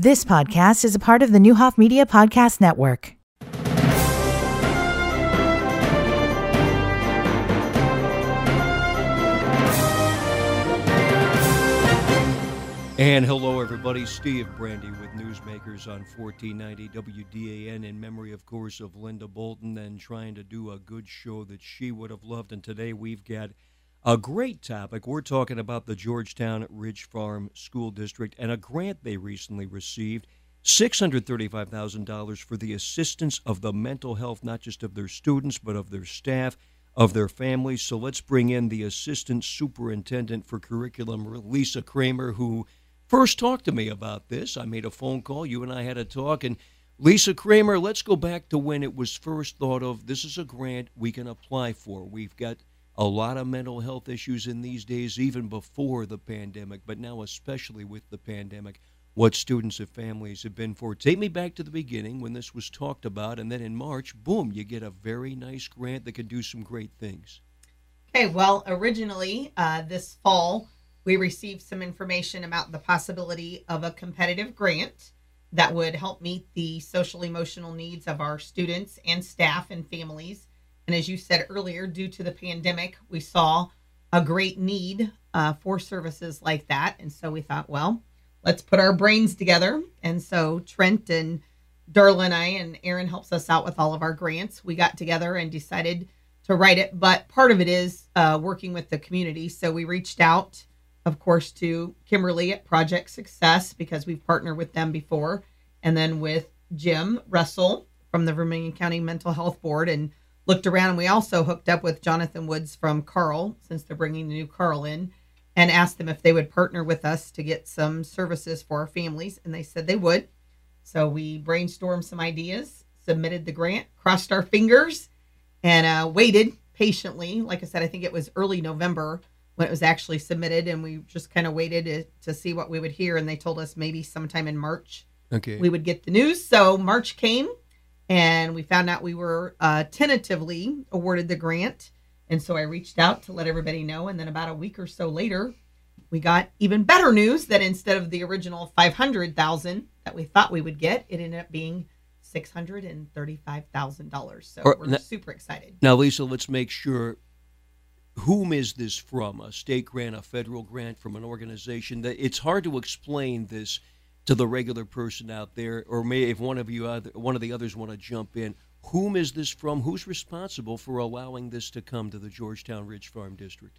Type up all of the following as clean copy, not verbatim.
This podcast is a part of the Neuhoff Media Podcast Network. And hello, everybody. Steve Brandy with News Makers on 1490 WDAN, in memory, of course, of Linda Bolton and trying to do a good show that she would have loved. And today we've got a great topic. We're talking about the Georgetown Ridge Farm School District and a grant they recently received, $635,000 for the assistance of the mental health, not just of their students, but of their staff, of their families. So let's bring in the Assistant Superintendent for Curriculum, Lisa Kramer, who first talked to me about this. I made a phone call. You and I had a talk. And Lisa Kramer, let's go back to when it was first thought of. This is a grant we can apply for. We've got a lot of mental health issues in these days, even before the pandemic, but now especially with the pandemic, what students and families have been for. Take me back to the beginning when this was talked about, and then in March, boom, you get a very nice grant that can do some great things. Okay, well, originally this fall, we received some information about the possibility of a competitive grant that would help meet the social-emotional needs of our students and staff and families. And as you said earlier, due to the pandemic, we saw a great need for services like that. And so we thought, well, let's put our brains together. And so Trent and Darla and I, and Aaron helps us out with all of our grants. We got together and decided to write it. But part of it is working with the community. So we reached out, of course, to Kimberly at Project Success, because we've partnered with them before. And then with Jim Russell from the Vermilion County Mental Health Board, and looked around, and we also hooked up with Jonathan Woods from Carle, since they're bringing the new Carle in, and asked them if they would partner with us to get some services for our families, and they said they would. So we brainstormed some ideas, submitted the grant, crossed our fingers, and waited patiently. Like I said, I think it was early November when it was actually submitted, and we just kind of waited to see what we would hear, and they told us maybe sometime in March we would get the news. So March came, and we found out we were tentatively awarded the grant. And so I reached out to let everybody know. And then about a week or so later, we got even better news that instead of the original $500,000 that we thought we would get, it ended up being $635,000. So we're super excited. Now, Lisa, let's make sure, whom is this from? A state grant, a federal grant, from an organization? That it's hard to explain this to the regular person out there, or maybe if one of you, one of the others, want to jump in. Whom is this from? Who's responsible for allowing this to come to the Georgetown Ridge Farm District?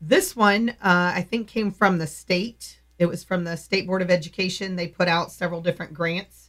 This one, I think, came from the state. It was from the State Board of Education. They put out several different grants.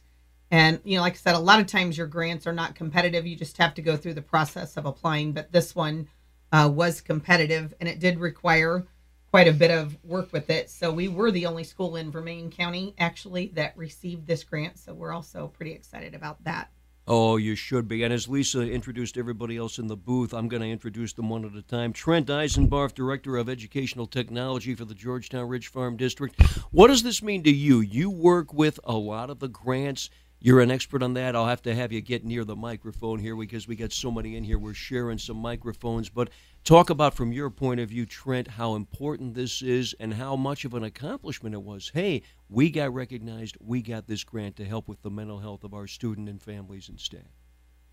And, you know, like I said, a lot of times your grants are not competitive. You just have to go through the process of applying. But this one was competitive, and it did require quite a bit of work with it. So we were the only school in Vermilion County, actually, that received this grant. So we're also pretty excited about that. Oh, you should be. And as Lisa introduced everybody else in the booth, I'm going to introduce them one at a time. Trent Eisenbarth, Director of Educational Technology for the Georgetown Ridge Farm District. What does this mean to you? You work with a lot of the grants. You're an expert on that. I'll have to have you get near the microphone here, because we got so many in here. We're sharing some microphones. But talk about, from your point of view, Trent, how important this is and how much of an accomplishment it was. Hey, we got recognized. We got this grant to help with the mental health of our student and families and staff.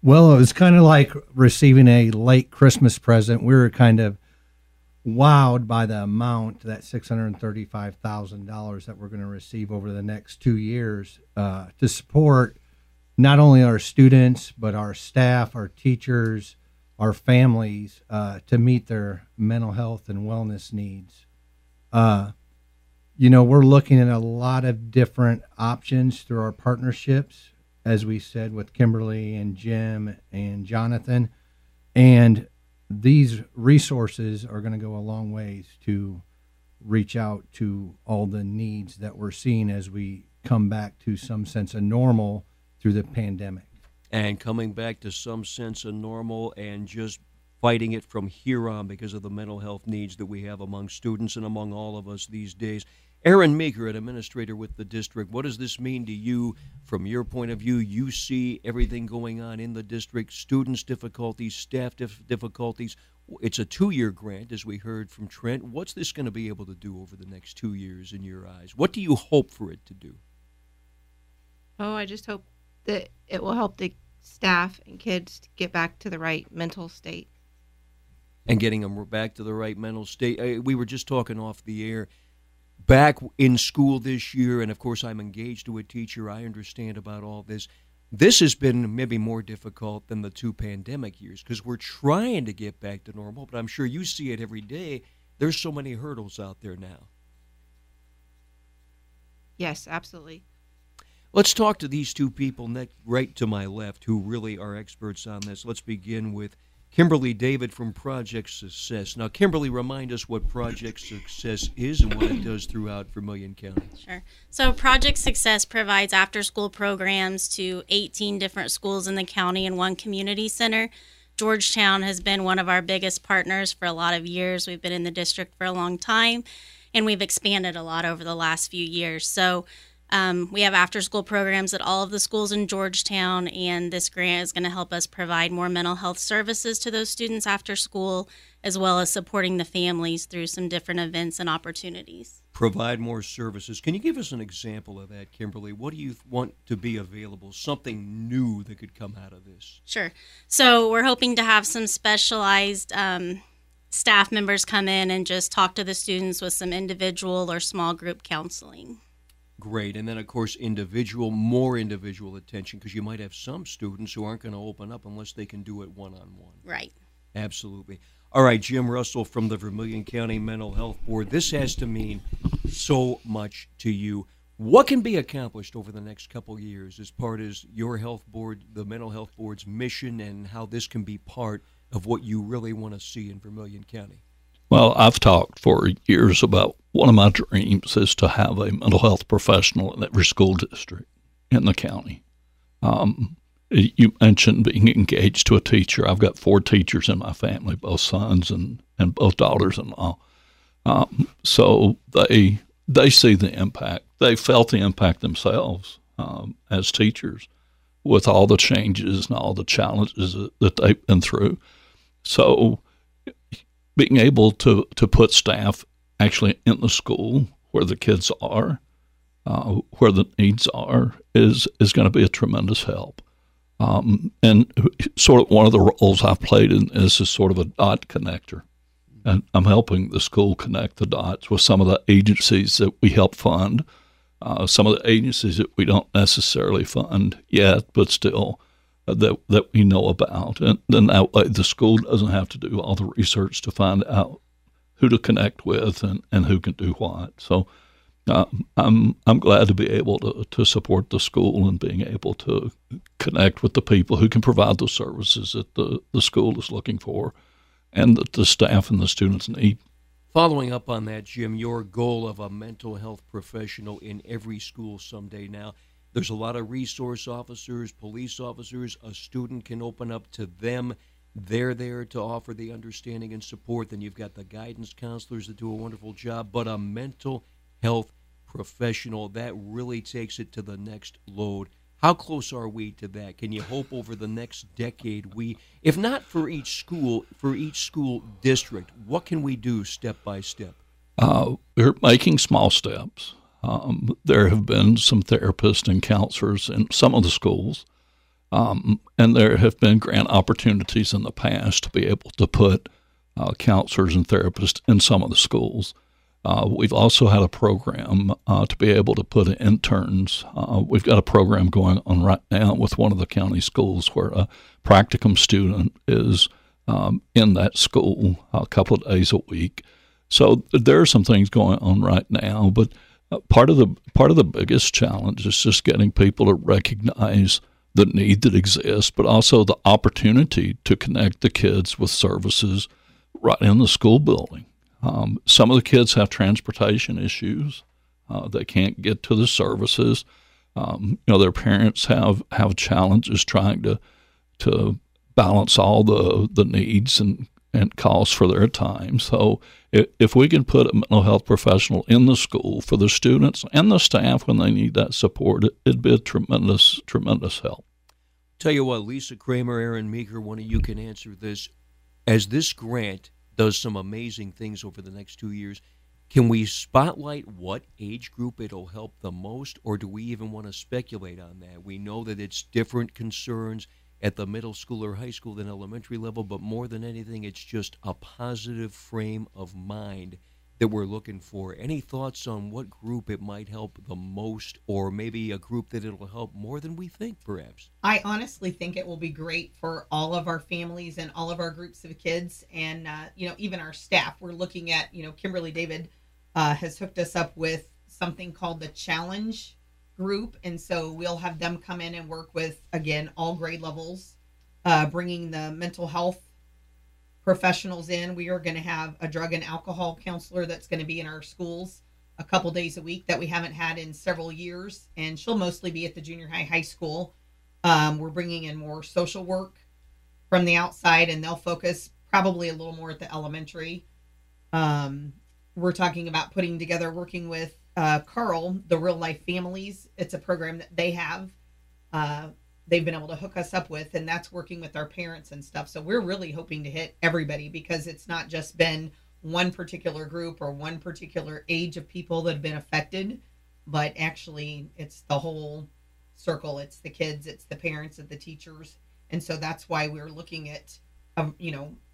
Well, it was kind of like receiving a late Christmas present. We were kind of wowed by the amount, that $635,000 that we're going to receive over the next 2 years to support not only our students, but our staff, our teachers, our families to meet their mental health and wellness needs. You know, we're looking at a lot of different options through our partnerships, as we said, with Kimberly and Jim and Jonathan, and these resources are going to go a long ways to reach out to all the needs that we're seeing as we come back to some sense of normal through the pandemic. And coming back to some sense of normal and just fighting it from here on because of the mental health needs that we have among students and among all of us these days. Aaron Meeker, an administrator with the district, what does this mean to you from your point of view? You see everything going on in the district, students' difficulties, staff difficulties. It's a two-year grant, as we heard from Trent. What's this going to be able to do over the next 2 years in your eyes? What do you hope for it to do? Oh, I just hope that it will help the staff and kids to get back to the right mental state. And getting them back to the right mental state. We were just talking off the air. Back in school this year, and of course I'm engaged to a teacher, I understand about all this. This has been maybe more difficult than the two pandemic years because we're trying to get back to normal, but I'm sure you see it every day. There's so many hurdles out there now. Yes, absolutely. Let's talk to these two people next, right to my left, who really are experts on this. Let's begin with Kimberly David from Project Success. Now, Kimberly, remind us what Project Success is and what it does throughout Vermilion County. Sure. So Project Success provides after-school programs to 18 different schools in the county and one community center. Georgetown has been one of our biggest partners for a lot of years. We've been in the district for a long time, and we've expanded a lot over the last few years. So we have after-school programs at all of the schools in Georgetown, and this grant is going to help us provide more mental health services to those students after school, as well as supporting the families through some different events and opportunities. Provide more services. Can you give us an example of that, Kimberly? What do you want to be available, something new that could come out of this? Sure. So we're hoping to have some specialized staff members come in and just talk to the students with some individual or small group counseling. Great. And then, of course, more individual attention, because you might have some students who aren't going to open up unless they can do it one-on-one. Right. Absolutely. All right, Jim Russell from the Vermilion County Mental Health Board. This has to mean so much to you. What can be accomplished over the next couple of years as part of your health board, the mental health board's mission, and how this can be part of what you really want to see in Vermilion County? Well, I've talked for years about one of my dreams is to have a mental health professional in every school district in the county. You mentioned being engaged to a teacher. I've got 4 teachers in my family, both sons and both daughters-in-law. So they see the impact. They felt the impact themselves as teachers with all the changes and all the challenges that they've been through. So being able to put staff actually in the school where the kids are, where the needs are, is going to be a tremendous help. And sort of one of the roles I've played in this is sort of a dot connector. And I'm helping the school connect the dots with some of the agencies that we help fund, some of the agencies that we don't necessarily fund yet, but still that we know about. And then that way the school doesn't have to do all the research to find out who to connect with and who can do what. So I'm glad to be able to support the school and being able to connect with the people who can provide the services that the school is looking for and that the staff and the students need. Following up on that, Jim, your goal of a mental health professional in every school someday now, there's a lot of resource officers, police officers. A student can open up to them. They're there to offer the understanding and support. Then you've got the guidance counselors that do a wonderful job. But a mental health professional, that really takes it to the next load. How close are we to that? Can you hope over the next decade we, if not for each school, for each school district, what can we do step by step? We're making small steps. There have been some therapists and counselors in some of the schools. And there have been grant opportunities in the past to be able to put counselors and therapists in some of the schools. We've also had a program to be able to put interns. We've got a program going on right now with one of the county schools where a practicum student is in that school a couple of days a week. So there are some things going on right now, but part of the biggest challenge is just getting people to recognize the need that exists, but also the opportunity to connect the kids with services right in the school building. Some of the kids have transportation issues. They can't get to the services. Their parents have challenges trying to balance all the needs and costs for their time. So if we can put a mental health professional in the school for the students and the staff when they need that support, it'd be a tremendous, tremendous help. Tell you what, Lisa Kramer, Aaron Meeker, one of you can answer this. As this grant does some amazing things over the next 2 years, Can we spotlight what age group it'll help the most, or do we even want to speculate on that? We know that it's different concerns at the middle school or high school than elementary level, but more than anything, it's just a positive frame of mind that we're looking for. Any thoughts on what group it might help the most, or maybe a group that it'll help more than we think, perhaps? I honestly think it will be great for all of our families and all of our groups of kids, and even our staff. We're looking at, Kimberly David has hooked us up with something called the Challenge Group, and so we'll have them come in and work with, again, all grade levels, bringing the mental health professionals in. We are going to have a drug and alcohol counselor that's going to be in our schools a couple days a week that we haven't had in several years, and she'll mostly be at the junior high school. We're bringing in more social work from the outside, and they'll focus probably a little more at the elementary. We're talking about putting together, working with Carle, the Real Life Families. It's a program that they have. They've been able to hook us up with, and that's working with our parents and stuff. So we're really hoping to hit everybody, because it's not just been one particular group or one particular age of people that have been affected, but actually it's the whole circle. It's the kids, it's the parents, it's the teachers. And so that's why we're looking at,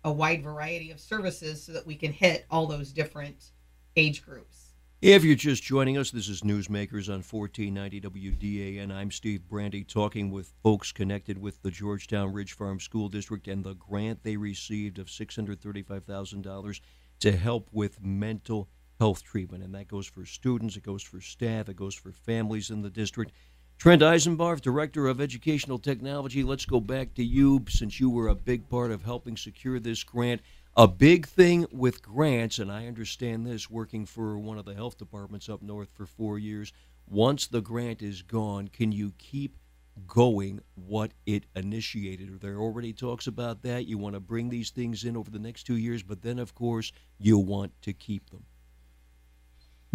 a wide variety of services so that we can hit all those different age groups. If you're just joining us, this is Newsmakers on 1490 WDAN. I'm Steve Brandy, talking with folks connected with the Georgetown Ridge Farm School District and the grant they received of $635,000 to help with mental health treatment. And that goes for students, it goes for staff, it goes for families in the district. Trent Eisenbarth, Director of Educational Technology, let's go back to you, since you were a big part of helping secure this grant. A big thing with grants, and I understand this, working for one of the health departments up north for 4 years, once the grant is gone, can you keep going what it initiated? There are already talks about that. You want to bring these things in over the next 2 years, but then, of course, you want to keep them.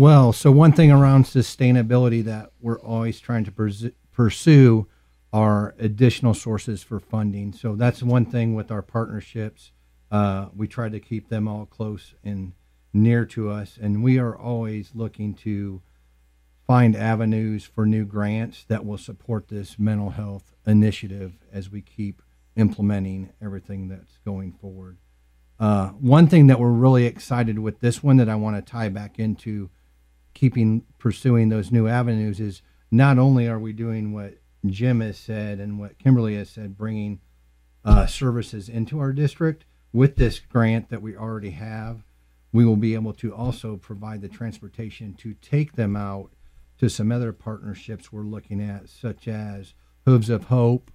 Well, so one thing around sustainability that we're always trying to pursue are additional sources for funding. So that's one thing with our partnerships. We try to keep them all close and near to us, and we are always looking to find avenues for new grants that will support this mental health initiative as we keep implementing everything that's going forward. One thing that we're really excited with this one that I want to tie back into keeping pursuing those new avenues is not only are we doing what Jim has said and what Kimberly has said, bringing services into our district. With this grant that we already have, we will be able to also provide the transportation to take them out to some other partnerships we're looking at, such as Hooves of Hope,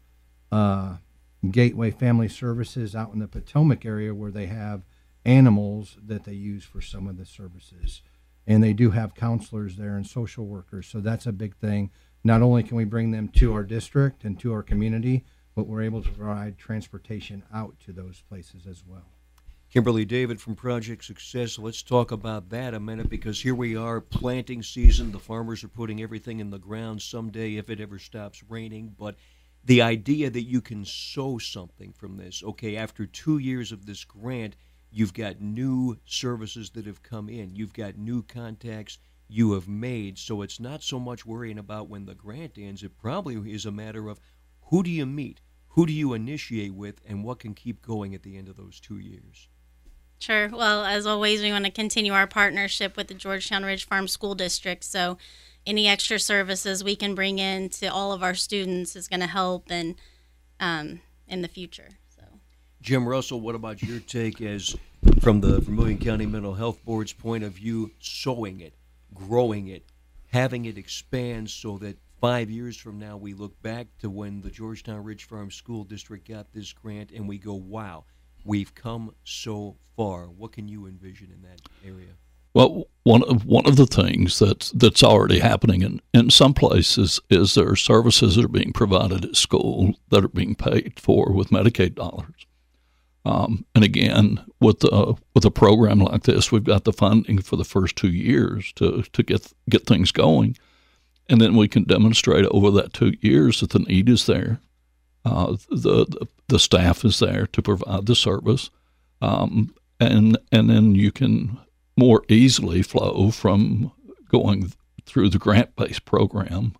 Gateway Family Services out in the Potomac area, where they have animals that they use for some of the services. And they do have counselors there and social workers, so that's a big thing. Not only can we bring them to our district and to our community, but we're able to provide transportation out to those places as well. Kimberly David from Project Success, let's talk about that a minute, because here we are, planting season. The farmers are putting everything in the ground someday if it ever stops raining. But the idea that you can sow something from this, okay, after 2 years of this grant, you've got new services that have come in. You've got new contacts you have made. So it's not so much worrying about when the grant ends. It probably is a matter of, who do you meet? Who do you initiate with? And what can keep going at the end of those 2 years? Sure. Well, as always, we want to continue our partnership with the Georgetown Ridge Farm School District. So any extra services we can bring in to all of our students is going to help in the future. So, Jim Russell, what about your take as from the Vermilion County Mental Health Board's point of view, sowing it, growing it, having it expand so that 5 years from now, we look back to when the Georgetown Ridge Farm School District got this grant and we go, wow, we've come so far. What can you envision in that area? Well, one of the things that's already happening in some places is there are services that are being provided at school that are being paid for with Medicaid dollars. And again, with a program like this, we've got the funding for the first 2 years to get things going. And then we can demonstrate over that 2 years that the need is there. The staff is there to provide the service. And then you can more easily flow from going through the grant-based program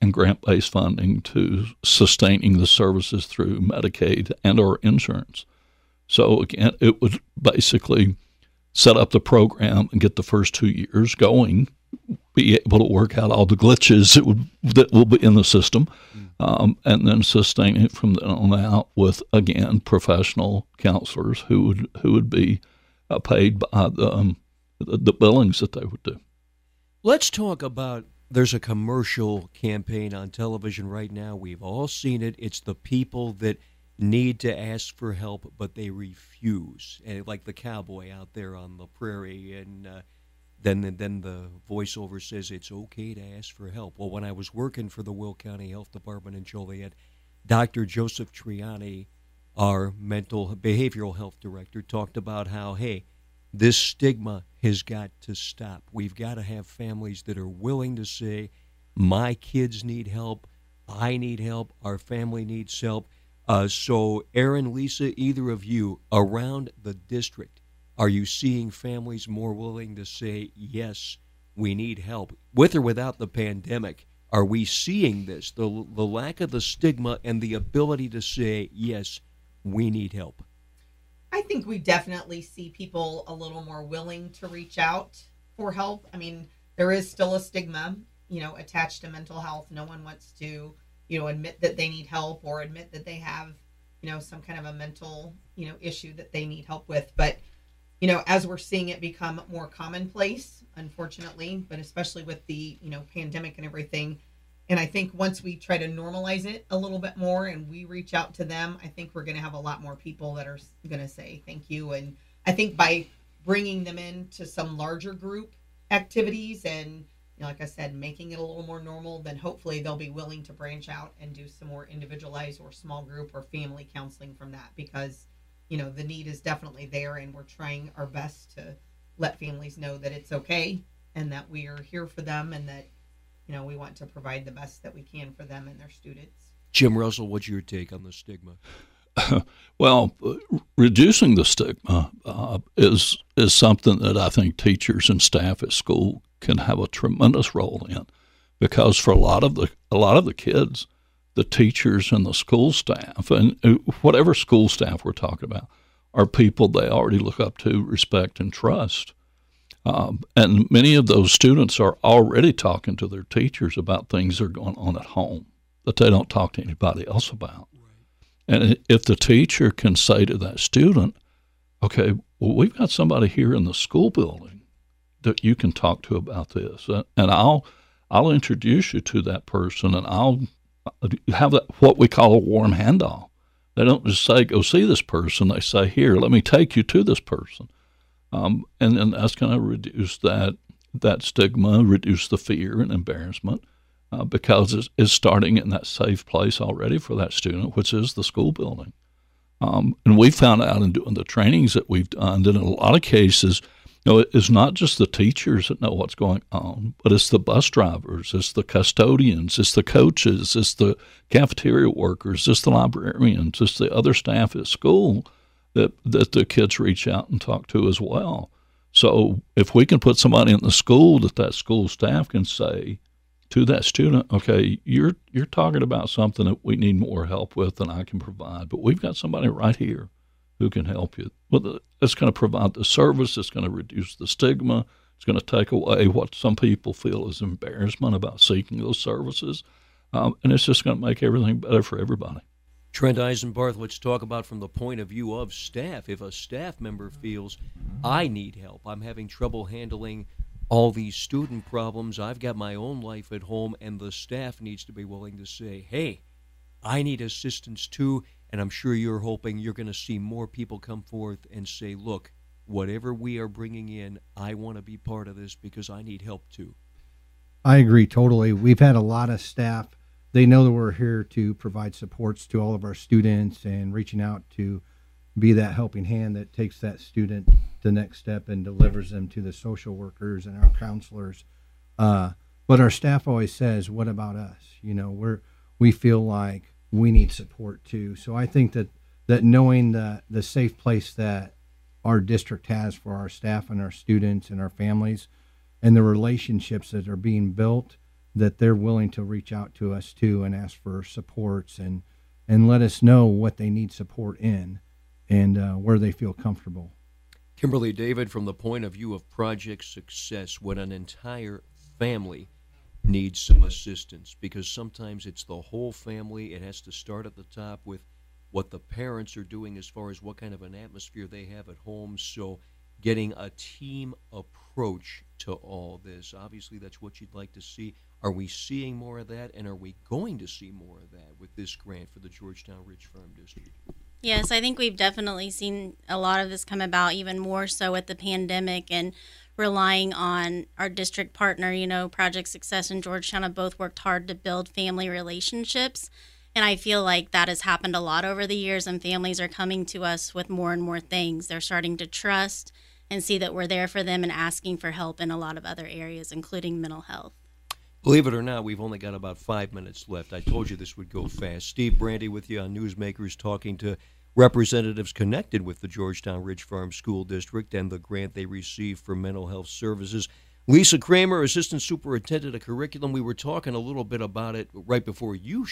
and grant-based funding to sustaining the services through Medicaid and or insurance. So again, it would basically set up the program and get the first 2 years going, be able to work out all the glitches that will be in the system, and then sustain it from then on out with, again, professional counselors who would be paid by the billings that they would do. Let's talk about, there's a commercial campaign on television right now. We've all seen it. It's the people that need to ask for help, but they refuse. And like the cowboy out there on the prairie, and then the voiceover says it's okay to ask for help. Well, when I was working for the Will County Health Department in Joliet, Dr. Joseph Triani, our mental behavioral health director, talked about how, hey, this stigma has got to stop. We've got to have families that are willing to say, my kids need help, I need help, our family needs help. So Aaron, Lisa, either of you, around the district, are you seeing families more willing to say, yes, we need help? With or without the pandemic, are we seeing this, the lack of the stigma and the ability to say, yes, we need help? I think we definitely see people a little more willing to reach out for help. I mean, there is still a stigma, attached to mental health. No one wants to, admit that they need help or admit that they have, some kind of a mental, issue that they need help with. But, as we're seeing it become more commonplace, unfortunately, but especially with the, pandemic and everything. And I think once we try to normalize it a little bit more and we reach out to them, I think we're going to have a lot more people that are going to say thank you. And I think by bringing them into some larger group activities and, like I said, making it a little more normal, then hopefully they'll be willing to branch out and do some more individualized or small group or family counseling from that, because, the need is definitely there, and we're trying our best to let families know that it's okay and that we are here for them and that, we want to provide the best that we can for them and their students. Jim Russell, what's your take on the stigma? Well, reducing the stigma is something that I think teachers and staff at school can have a tremendous role in, because for a lot of the kids, the teachers and the school staff, and whatever school staff we're talking about, are people they already look up to, respect, and trust. And many of those students are already talking to their teachers about things that are going on at home that they don't talk to anybody else about. Right. And if the teacher can say to that student, okay, well, we've got somebody here in the school building that you can talk to about this, and I'll introduce you to that person, and I'll have that, what we call a warm handoff. They don't just say, go see this person. They say, here, let me take you to this person. And then that's going to reduce that stigma, reduce the fear and embarrassment, because it's starting in that safe place already for that student, which is the school building. And we found out in doing the trainings that we've done that in a lot of cases, it's not just the teachers that know what's going on, but it's the bus drivers, it's the custodians, it's the coaches, it's the cafeteria workers, it's the librarians, it's the other staff at school that the kids reach out and talk to as well. So if we can put somebody in the school that school staff can say to that student, okay, you're talking about something that we need more help with than I can provide, but we've got somebody right here who can help you. Well, it's going to provide the service, it's going to reduce the stigma, it's going to take away what some people feel is embarrassment about seeking those services, and it's just going to make everything better for everybody. Trent Eisenbarth, let's talk about from the point of view of staff. If a staff member feels, I need help, I'm having trouble handling all these student problems, I've got my own life at home, and the staff needs to be willing to say, hey, I need assistance too, and I'm sure you're hoping you're going to see more people come forth and say, look, whatever we are bringing in, I want to be part of this because I need help too. I agree totally. We've had a lot of staff. They know that we're here to provide supports to all of our students and reaching out to be that helping hand that takes that student the next step and delivers them to the social workers and our counselors. But our staff always says, what about us? We feel like we need support too. So I think that knowing the safe place that our district has for our staff and our students and our families, and the relationships that are being built, that they're willing to reach out to us too and ask for supports and let us know what they need support in and where they feel comfortable. Kimberly David, from the point of view of Project Success, when an entire family needs some assistance, because sometimes it's the whole family, it has to start at the top with what the parents are doing as far as what kind of an atmosphere they have at home. So getting a team approach to all this, obviously that's what you'd like to see. Are we seeing more of that, and are we going to see more of that with this grant for the Georgetown Ridge Farm District? Yes, I think we've definitely seen a lot of this come about, even more so with the pandemic and relying on our district partner. You know, Project Success and Georgetown have both worked hard to build family relationships, and I feel like that has happened a lot over the years, and families are coming to us with more and more things. They're starting to trust and see that we're there for them and asking for help in a lot of other areas, including mental health. Believe it or not, we've only got about 5 minutes left. I told you this would go fast. Steve Brandy with you on Newsmakers, talking to representatives connected with the Georgetown Ridge Farm School District and the grant they received for mental health services. Lisa Kramer, Assistant Superintendent of Curriculum. We were talking a little bit about it right before you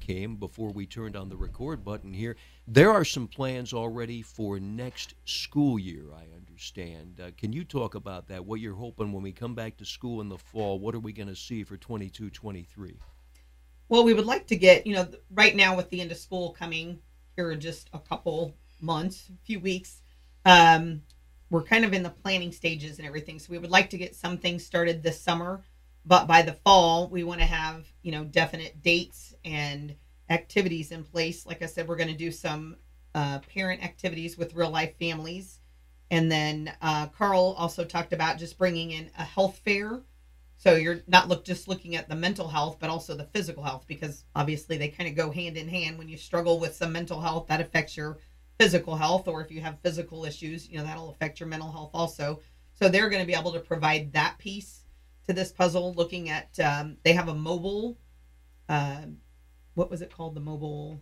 came, before we turned on the record button here. There are some plans already for next school year, I understand. Can you talk about that, what you're hoping when we come back to school in the fall? What are we going to see for 22-23? Well, we would like to get, you know, right now with the end of school coming here in just a couple months, a few weeks, we're kind of in the planning stages and everything. So we would like to get some things started this summer, but by the fall, we want to have, you know, definite dates and activities in place. Like I said, we're going to do some parent activities with real life families. And then Carle also talked about just bringing in a health fair. So you're not just looking at the mental health, but also the physical health, because obviously they kind of go hand in hand. When you struggle with some mental health, that affects your physical health, or if you have physical issues, you know, that'll affect your mental health also. So they're going to be able to provide that piece to this puzzle, looking at, they have a mobile, what was it called? The mobile,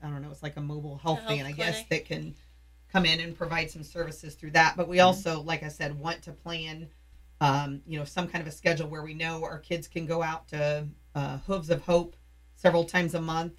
I don't know. It's like a mobile health van, I guess, that can come in and provide some services through that. But we also, like I said, want to plan, you know, some kind of a schedule where we know our kids can go out to Hooves of Hope several times a month.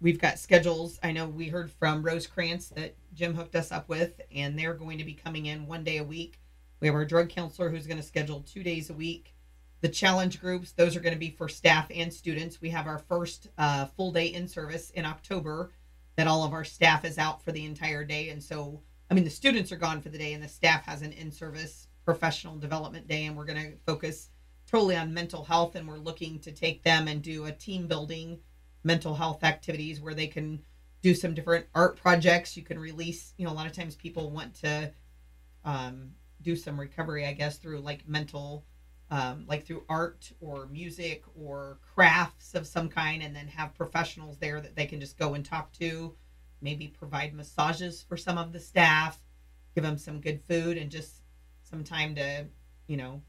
We've got schedules. I know we heard from Rosecrance that Jim hooked us up with, and they're going to be coming in 1 day a week. We have our drug counselor who's going to schedule 2 days a week. The challenge groups, those are going to be for staff and students. We have our first full day in service in October that all of our staff is out for the entire day. And so, I mean, the students are gone for the day and the staff has an in-service professional development day, and we're going to focus totally on mental health, and we're looking to take them and do a team building mental health activities where they can do some different art projects. You can release, you know, a lot of times people want to do some recovery, I guess, through like mental, like through art or music or crafts of some kind, and then have professionals there that they can just go and talk to, maybe provide massages for some of the staff, give them some good food and just some time to, you know,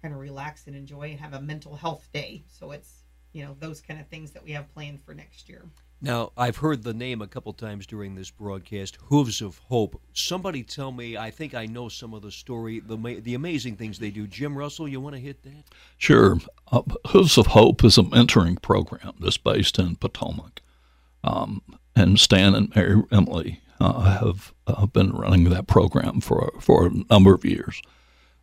kind of relax and enjoy and have a mental health day. So it's, you know, those kind of things that we have planned for next year. Now, I've heard the name a couple times during this broadcast, Hooves of Hope. Somebody tell me, I think I know some of the story, the amazing things they do. Jim Russell, you want to hit that? Sure. Hooves of Hope is a mentoring program that's based in Potomac. And Stan and Mary Emily have been running that program for a number of years.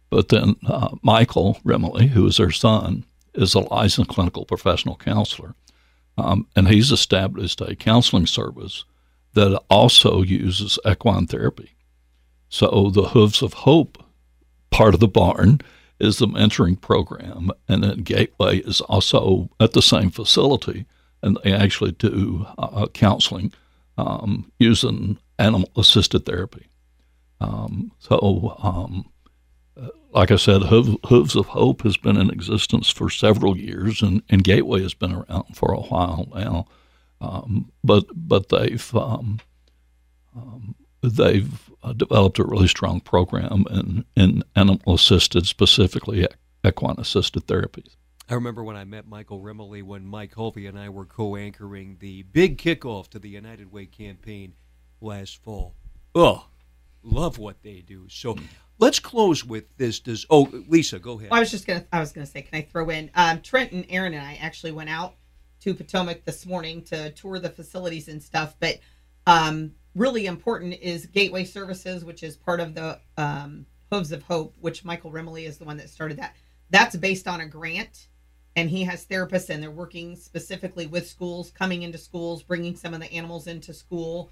But then Michael Remley, who is their son, is a licensed clinical professional counselor, and he's established a counseling service that also uses equine therapy. So the Hooves of Hope part of the barn is the mentoring program, and then Gateway is also at the same facility, and they actually do counseling using animal-assisted therapy. Like I said, Hooves of Hope has been in existence for several years, and Gateway has been around for a while now. But they've developed a really strong program in animal-assisted, specifically equine-assisted therapies. I remember when I met Michael Remley, when Mike Holvey and I were co-anchoring the big kickoff to the United Way campaign last fall. love what they do. So let's close with this. Lisa, go ahead. Well, I was just gonna say, can I throw in Trent and Aaron and I actually went out to Potomac this morning to tour the facilities and stuff, but really important is Gateway Services, which is part of the Hooves of Hope, which Michael Remley is the one that started that. That's based on a grant, and he has therapists, and they're working specifically with schools, coming into schools, bringing some of the animals into school,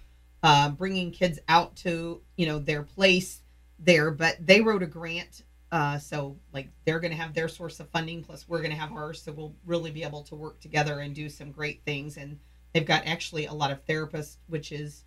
bringing kids out to, you know, their place there. But they wrote a grant, so like they're going to have their source of funding, plus we're going to have ours, so we'll really be able to work together and do some great things. And they've got actually a lot of therapists, which is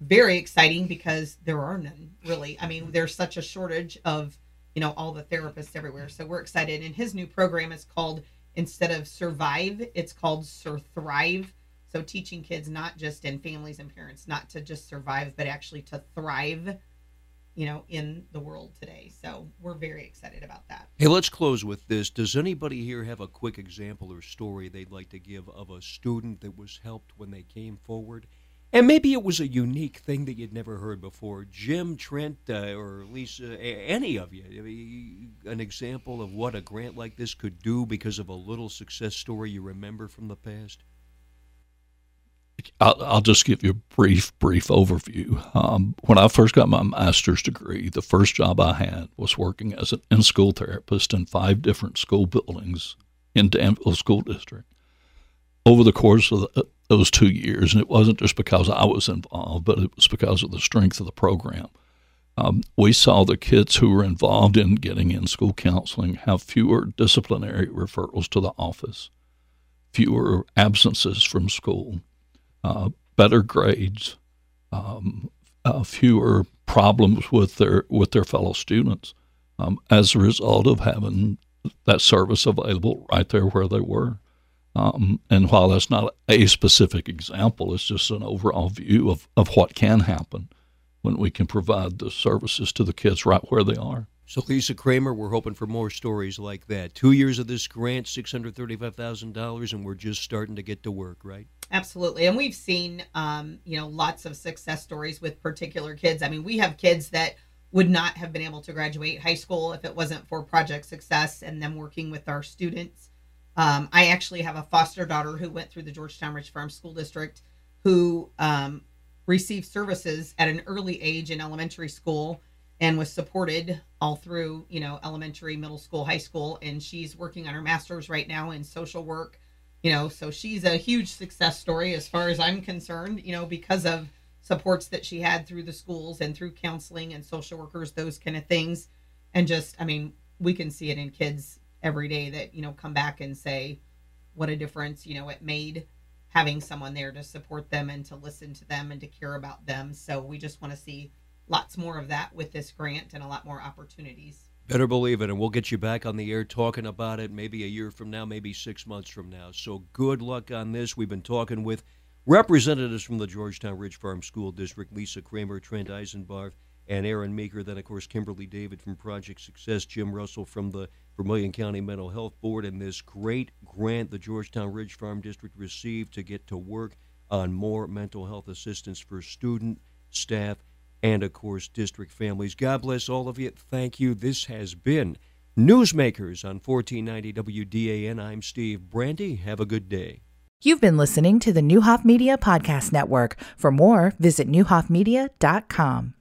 very exciting because there are none, really. I mean, there's such a shortage of, you know, all the therapists everywhere. So we're excited. And his new program is called, instead of Survive, it's called Surthrive. So teaching kids, not just in families and parents, not to just survive, but actually to thrive, you know, in the world today. So we're very excited about that. Hey, let's close with this. Does anybody here have a quick example or story they'd like to give of a student that was helped when they came forward? And maybe it was a unique thing that you'd never heard before. Jim, Trent, or Lisa, any of you, an example of what a grant like this could do because of a little success story you remember from the past? I'll just give you a brief overview. When I first got my master's degree, the first job I had was working as an in-school therapist in 5 different school buildings in Danville School District. Over the course of those 2 years, and it wasn't just because I was involved, but it was because of the strength of the program. We saw the kids who were involved in getting in-school counseling have fewer disciplinary referrals to the office, fewer absences from school, better grades, fewer problems with their fellow students as a result of having that service available right there where they were. And while that's not a specific example, it's just an overall view of what can happen when we can provide the services to the kids right where they are. So, Lisa Kramer, we're hoping for more stories like that. 2 years of this grant, $635,000, and we're just starting to get to work, right? Absolutely. And we've seen, you know, lots of success stories with particular kids. I mean, we have kids that would not have been able to graduate high school if it wasn't for Project Success and them working with our students. I actually have a foster daughter who went through the Georgetown Ridge Farm School District who received services at an early age in elementary school and was supported all through, you know, elementary, middle school, high school. And she's working on her master's right now in social work, you know, so she's a huge success story as far as I'm concerned, you know, because of supports that she had through the schools and through counseling and social workers, those kind of things. And just, I mean, we can see it in kids every day that, you know, come back and say what a difference, you know, it made having someone there to support them and to listen to them and to care about them. So we just want to see lots more of that with this grant and a lot more opportunities. Better believe it. And we'll get you back on the air talking about it maybe a year from now, maybe 6 months from now. So good luck on this. We've been talking with representatives from the Georgetown Ridge Farm School District, Lisa Kramer, Trent Eisenbarth, and Aaron Meeker, then, of course, Kimberly David from Project Success, Jim Russell from the Vermilion County Mental Health Board, and this great grant the Georgetown Ridge Farm District received to get to work on more mental health assistance for student, staff, and, of course, district families. God bless all of you. Thank you. This has been Newsmakers on 1490 WDAN. I'm Steve Brandy. Have a good day. You've been listening to the Neuhoff Media Podcast Network. For more, visit neuhoffmedia.com.